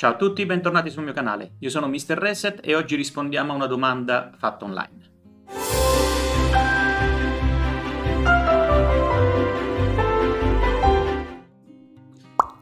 Ciao a tutti, bentornati sul mio canale. Io sono Mister Reset e oggi rispondiamo a una domanda fatta online.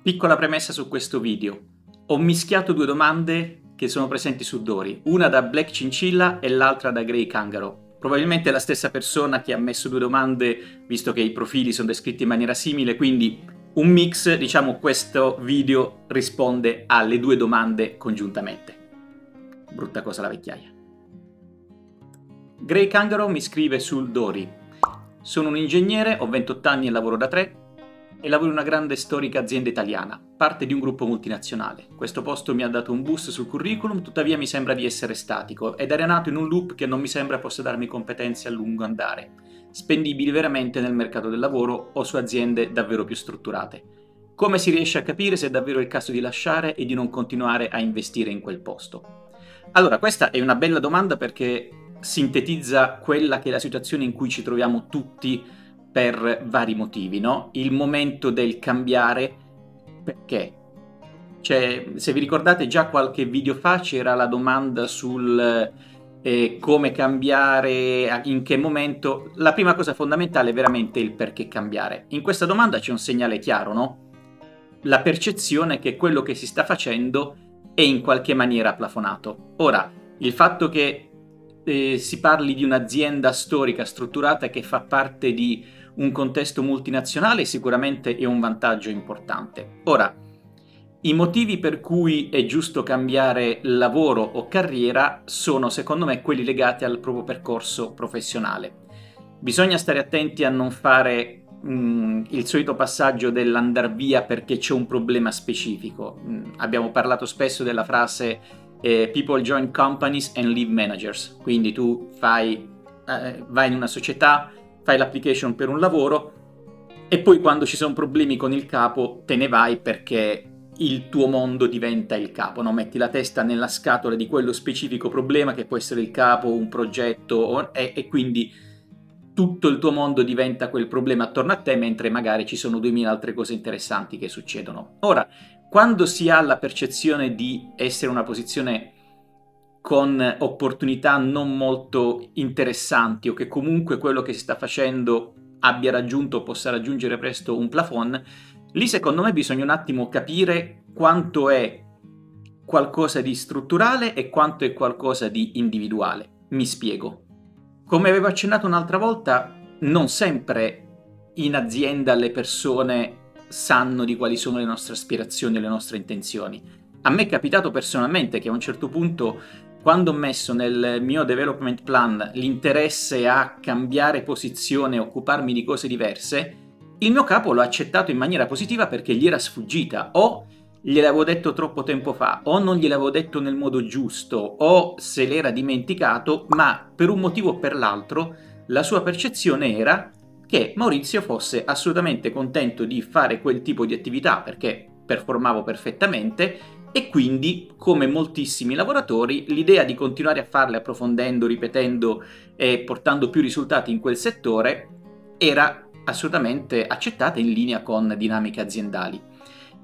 Piccola premessa su questo video. Ho mischiato due domande che sono presenti su Dori, una da Black Cincilla e l'altra da Grey Kangaroo. Probabilmente è la stessa persona che ha messo due domande, visto che i profili sono descritti in maniera simile, quindi un mix, diciamo, questo video risponde alle due domande congiuntamente. Brutta cosa la vecchiaia. Grey Kangaroo mi scrive sul Dori. Sono un ingegnere, ho 28 anni e lavoro da 3 e lavoro in una grande storica azienda italiana, parte di un gruppo multinazionale. Questo posto mi ha dato un boost sul curriculum, tuttavia mi sembra di essere statico ed arenato in un loop che non mi sembra possa darmi competenze a lungo andare, spendibili veramente nel mercato del lavoro o su aziende davvero più strutturate. Come si riesce a capire se è davvero il caso di lasciare e di non continuare a investire in quel posto? Allora, questa è una bella domanda perché sintetizza quella che è la situazione in cui ci troviamo tutti per vari motivi, no? Il momento del cambiare, perché? Cioè, se vi ricordate già qualche video fa c'era la domanda sul come cambiare, in che momento. La prima cosa fondamentale è veramente il perché cambiare. In questa domanda c'è un segnale chiaro, no? La percezione che quello che si sta facendo è in qualche maniera plafonato. Ora, il fatto che si parli di un'azienda storica strutturata che fa parte di un contesto multinazionale sicuramente è un vantaggio importante. Ora, i motivi per cui è giusto cambiare lavoro o carriera sono, secondo me, quelli legati al proprio percorso professionale. Bisogna stare attenti a non fare il solito passaggio dell'andar via perché c'è un problema specifico. Abbiamo parlato spesso della frase people join companies and leave managers, quindi tu vai in una società, fai l'application per un lavoro e poi quando ci sono problemi con il capo te ne vai perché il tuo mondo diventa il capo, no? Metti la testa nella scatola di quello specifico problema che può essere il capo, un progetto e quindi tutto il tuo mondo diventa quel problema attorno a te, mentre magari ci sono 2000 altre cose interessanti che succedono. Ora, quando si ha la percezione di essere in una posizione con opportunità non molto interessanti o che comunque quello che si sta facendo abbia raggiunto o possa raggiungere presto un plafond, lì secondo me bisogna un attimo capire quanto è qualcosa di strutturale e quanto è qualcosa di individuale. Mi spiego. Come avevo accennato un'altra volta, non sempre in azienda le persone sanno di quali sono le nostre aspirazioni e le nostre intenzioni. A me è capitato personalmente che a un certo punto, quando ho messo nel mio development plan l'interesse a cambiare posizione e occuparmi di cose diverse, il mio capo l'ha accettato in maniera positiva perché gli era sfuggita, o gliel'avevo detto troppo tempo fa, o non gliel'avevo detto nel modo giusto, o se l'era dimenticato, ma per un motivo o per l'altro la sua percezione era che Maurizio fosse assolutamente contento di fare quel tipo di attività perché performavo perfettamente e quindi, come moltissimi lavoratori, l'idea di continuare a farle approfondendo, ripetendo e portando più risultati in quel settore era assolutamente accettate in linea con dinamiche aziendali.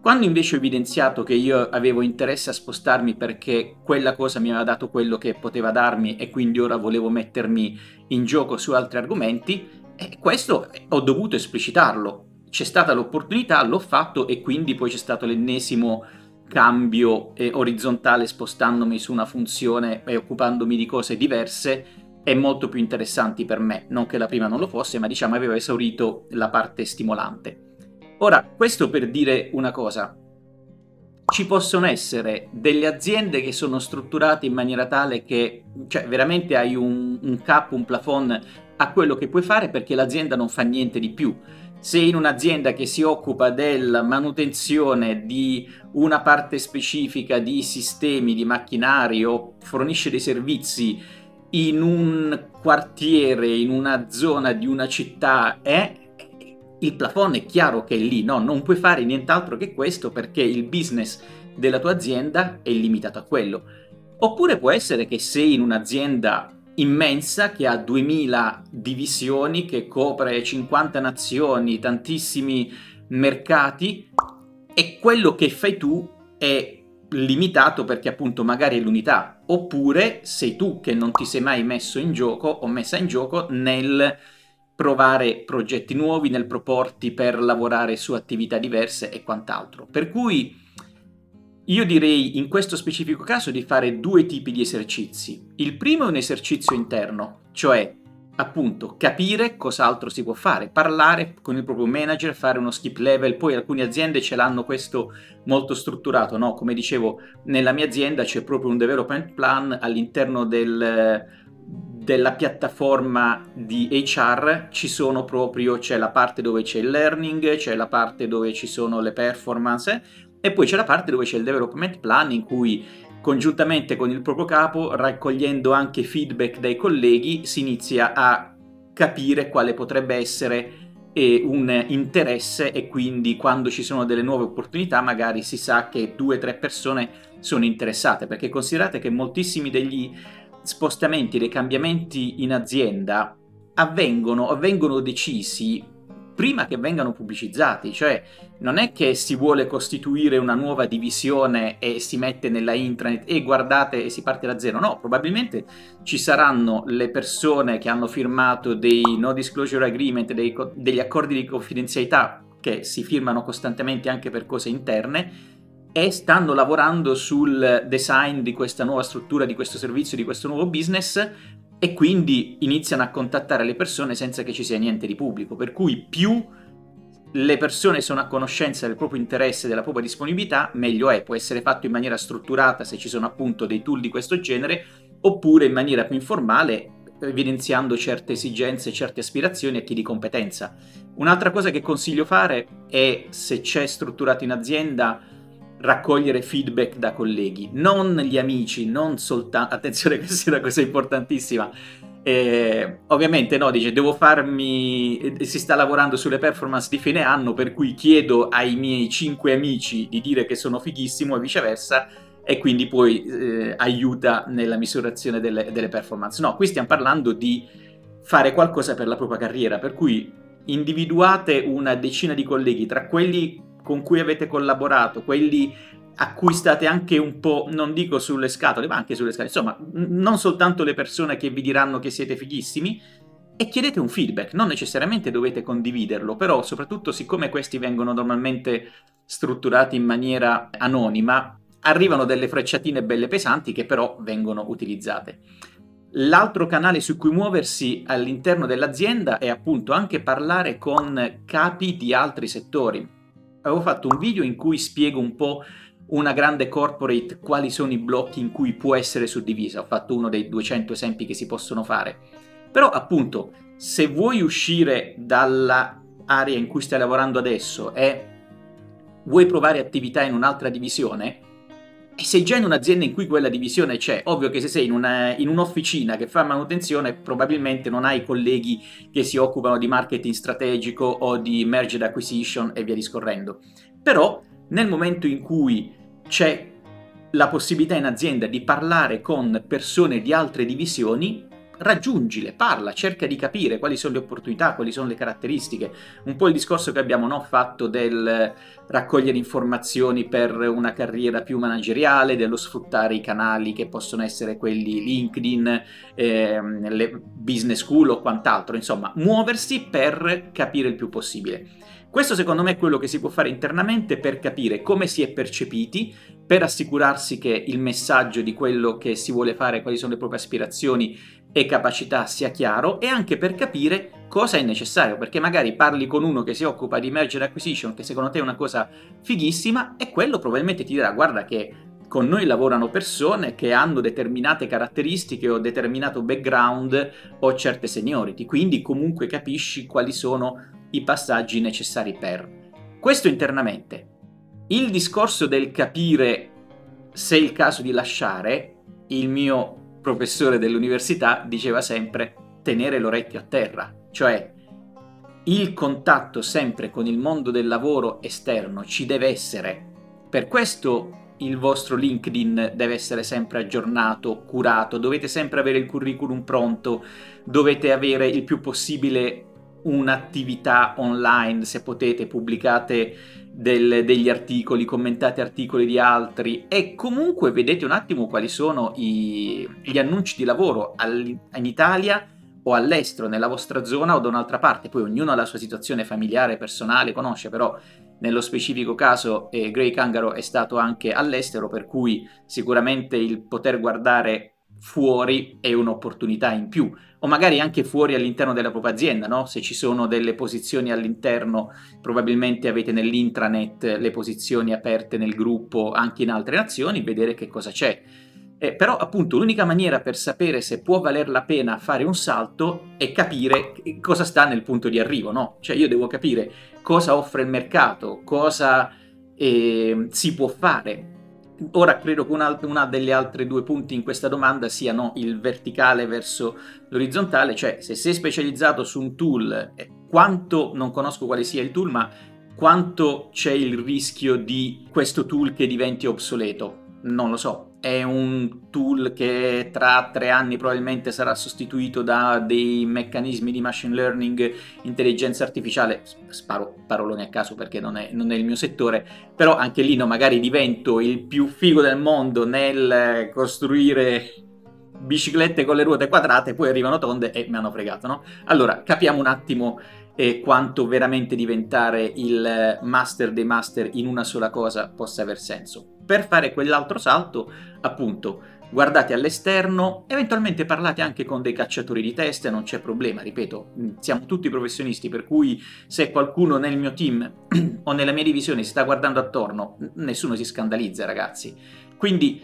Quando invece ho evidenziato che io avevo interesse a spostarmi perché quella cosa mi aveva dato quello che poteva darmi e quindi ora volevo mettermi in gioco su altri argomenti, questo ho dovuto esplicitarlo. C'è stata l'opportunità, l'ho fatto e quindi poi c'è stato l'ennesimo cambio orizzontale spostandomi su una funzione e occupandomi di cose diverse e molto più interessanti per me, non che la prima non lo fosse, ma diciamo aveva esaurito la parte stimolante. Ora, questo per dire una cosa, ci possono essere delle aziende che sono strutturate in maniera tale che, cioè, veramente hai un cap, un plafond a quello che puoi fare perché l'azienda non fa niente di più. Sei in un'azienda che si occupa della manutenzione di una parte specifica di sistemi, di macchinari o fornisce dei servizi in un quartiere, in una zona di una città, il plafond è chiaro che è lì, no? Non puoi fare nient'altro che questo perché il business della tua azienda è limitato a quello. Oppure può essere che sei in un'azienda immensa che ha 2000 divisioni, che copre 50 nazioni, tantissimi mercati e quello che fai tu è limitato perché appunto magari è l'unità, oppure sei tu che non ti sei mai messo in gioco o messa in gioco nel provare progetti nuovi, nel proporti per lavorare su attività diverse e quant'altro. Per cui io direi in questo specifico caso di fare due tipi di esercizi. Il primo è un esercizio interno, cioè appunto capire cos'altro si può fare, parlare con il proprio manager, fare uno skip level. Poi alcune aziende ce l'hanno questo molto strutturato, no? Come dicevo, nella mia azienda c'è proprio un development plan all'interno della piattaforma di HR. Ci sono proprio, c'è la parte dove c'è il learning, c'è la parte dove ci sono le performance e poi c'è la parte dove c'è il development plan in cui congiuntamente con il proprio capo, raccogliendo anche feedback dai colleghi, si inizia a capire quale potrebbe essere un interesse e quindi quando ci sono delle nuove opportunità magari si sa che 2 o 3 persone sono interessate, perché considerate che moltissimi degli spostamenti, dei cambiamenti in azienda avvengono decisi prima che vengano pubblicizzati, cioè non è che si vuole costituire una nuova divisione e si mette nella intranet e guardate e si parte da zero, no, probabilmente ci saranno le persone che hanno firmato dei Non-Disclosure Agreement, degli accordi di confidenzialità che si firmano costantemente anche per cose interne e stanno lavorando sul design di questa nuova struttura, di questo servizio, di questo nuovo business, e quindi iniziano a contattare le persone senza che ci sia niente di pubblico, per cui più le persone sono a conoscenza del proprio interesse, della propria disponibilità, meglio è. Può essere fatto in maniera strutturata se ci sono appunto dei tool di questo genere, oppure in maniera più informale evidenziando certe esigenze, certe aspirazioni a chi di competenza. Un'altra cosa che consiglio fare è, se c'è strutturato in azienda, raccogliere feedback da colleghi, non gli amici, non soltanto, attenzione, questa è una cosa importantissima, ovviamente no, dice devo farmi, si sta lavorando sulle performance di fine anno per cui chiedo ai miei 5 amici di dire che sono fighissimo e viceversa, e quindi poi aiuta nella misurazione delle performance. No, qui stiamo parlando di fare qualcosa per la propria carriera, per cui individuate una decina di colleghi tra quelli con cui avete collaborato, quelli a cui state anche un po', non dico sulle scatole, ma anche sulle scatole, insomma, non soltanto le persone che vi diranno che siete fighissimi, e chiedete un feedback, non necessariamente dovete condividerlo, però soprattutto siccome questi vengono normalmente strutturati in maniera anonima, arrivano delle frecciatine belle pesanti che però vengono utilizzate. L'altro canale su cui muoversi all'interno dell'azienda è appunto anche parlare con capi di altri settori. Avevo fatto un video in cui spiego un po' una grande corporate quali sono i blocchi in cui può essere suddivisa, ho fatto uno dei 200 esempi che si possono fare, però appunto se vuoi uscire dall'area in cui stai lavorando adesso e vuoi provare attività in un'altra divisione e sei già in un'azienda in cui quella divisione c'è, ovvio che se sei in un'officina che fa manutenzione probabilmente non hai colleghi che si occupano di marketing strategico o di merger acquisition e via discorrendo, però nel momento in cui c'è la possibilità in azienda di parlare con persone di altre divisioni, raggiungile, parla, cerca di capire quali sono le opportunità, quali sono le caratteristiche, un po' il discorso che abbiamo fatto del raccogliere informazioni per una carriera più manageriale, dello sfruttare i canali che possono essere quelli LinkedIn, le business school o quant'altro, insomma muoversi per capire il più possibile. Questo secondo me è quello che si può fare internamente per capire come si è percepiti, per assicurarsi che il messaggio di quello che si vuole fare, quali sono le proprie aspirazioni e capacità sia chiaro, e anche per capire cosa è necessario, perché magari parli con uno che si occupa di merger acquisition, che secondo te è una cosa fighissima, e quello probabilmente ti dirà guarda che con noi lavorano persone che hanno determinate caratteristiche o determinato background o certe seniority, quindi comunque capisci quali sono i passaggi necessari per. Questo internamente. Il discorso del capire se è il caso di lasciare, il mio professore dell'università diceva sempre tenere l'orecchio a terra, cioè il contatto sempre con il mondo del lavoro esterno ci deve essere. Per questo il vostro LinkedIn deve essere sempre aggiornato, curato, dovete sempre avere il curriculum pronto, dovete avere il più possibile un'attività online, se potete pubblicate degli articoli, commentate articoli di altri, e comunque vedete un attimo quali sono gli annunci di lavoro in Italia o all'estero, nella vostra zona o da un'altra parte. Poi ognuno ha la sua situazione familiare, personale, conosce, però nello specifico caso Grey Kangaroo è stato anche all'estero, per cui sicuramente il poter guardare fuori è un'opportunità in più, o magari anche fuori all'interno della propria azienda, no? Se ci sono delle posizioni all'interno, probabilmente avete nell'intranet le posizioni aperte nel gruppo anche in altre nazioni, vedere che cosa c'è. Però appunto l'unica maniera per sapere se può valer la pena fare un salto è capire cosa sta nel punto di arrivo, no? Cioè io devo capire cosa offre il mercato, cosa si può fare. Ora credo che una delle altre due punti in questa domanda siano il verticale verso l'orizzontale, cioè se sei specializzato su un tool, quanto, non conosco quale sia il tool, ma quanto c'è il rischio di questo tool che diventi obsoleto? Non lo so, è un tool che tra 3 anni probabilmente sarà sostituito da dei meccanismi di machine learning, intelligenza artificiale, sparo paroloni a caso perché non è il mio settore, però anche lì no, magari divento il più figo del mondo nel costruire biciclette con le ruote quadrate, poi arrivano tonde e mi hanno fregato, no? Allora capiamo un attimo quanto veramente diventare il master dei master in una sola cosa possa aver senso. Per fare quell'altro salto, appunto, guardate all'esterno, eventualmente parlate anche con dei cacciatori di teste, non c'è problema, ripeto, siamo tutti professionisti, per cui se qualcuno nel mio team o nella mia divisione si sta guardando attorno, nessuno si scandalizza, ragazzi. Quindi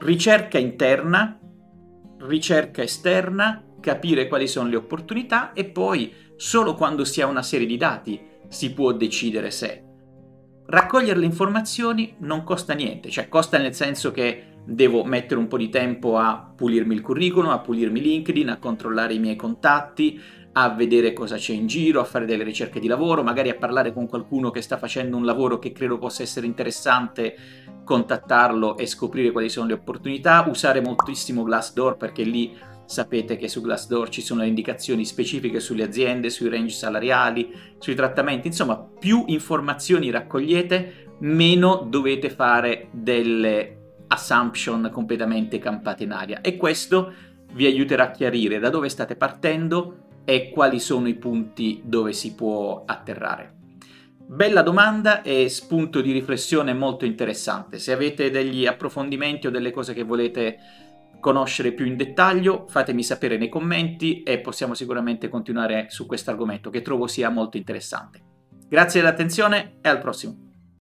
ricerca interna, ricerca esterna, capire quali sono le opportunità, e poi solo quando si ha una serie di dati si può decidere se. Raccogliere le informazioni non costa niente, cioè costa nel senso che devo mettere un po' di tempo a pulirmi il curriculum, a pulirmi LinkedIn, a controllare i miei contatti, a vedere cosa c'è in giro, a fare delle ricerche di lavoro, magari a parlare con qualcuno che sta facendo un lavoro che credo possa essere interessante, contattarlo e scoprire quali sono le opportunità, usare moltissimo Glassdoor, perché lì sapete che su Glassdoor ci sono le indicazioni specifiche sulle aziende, sui range salariali, sui trattamenti, insomma più informazioni raccogliete, meno dovete fare delle assumption completamente campate in aria, e questo vi aiuterà a chiarire da dove state partendo e quali sono i punti dove si può atterrare. Bella domanda e spunto di riflessione molto interessante. Se avete degli approfondimenti o delle cose che volete conoscere più in dettaglio, fatemi sapere nei commenti e possiamo sicuramente continuare su questo argomento che trovo sia molto interessante. Grazie dell'attenzione e al prossimo!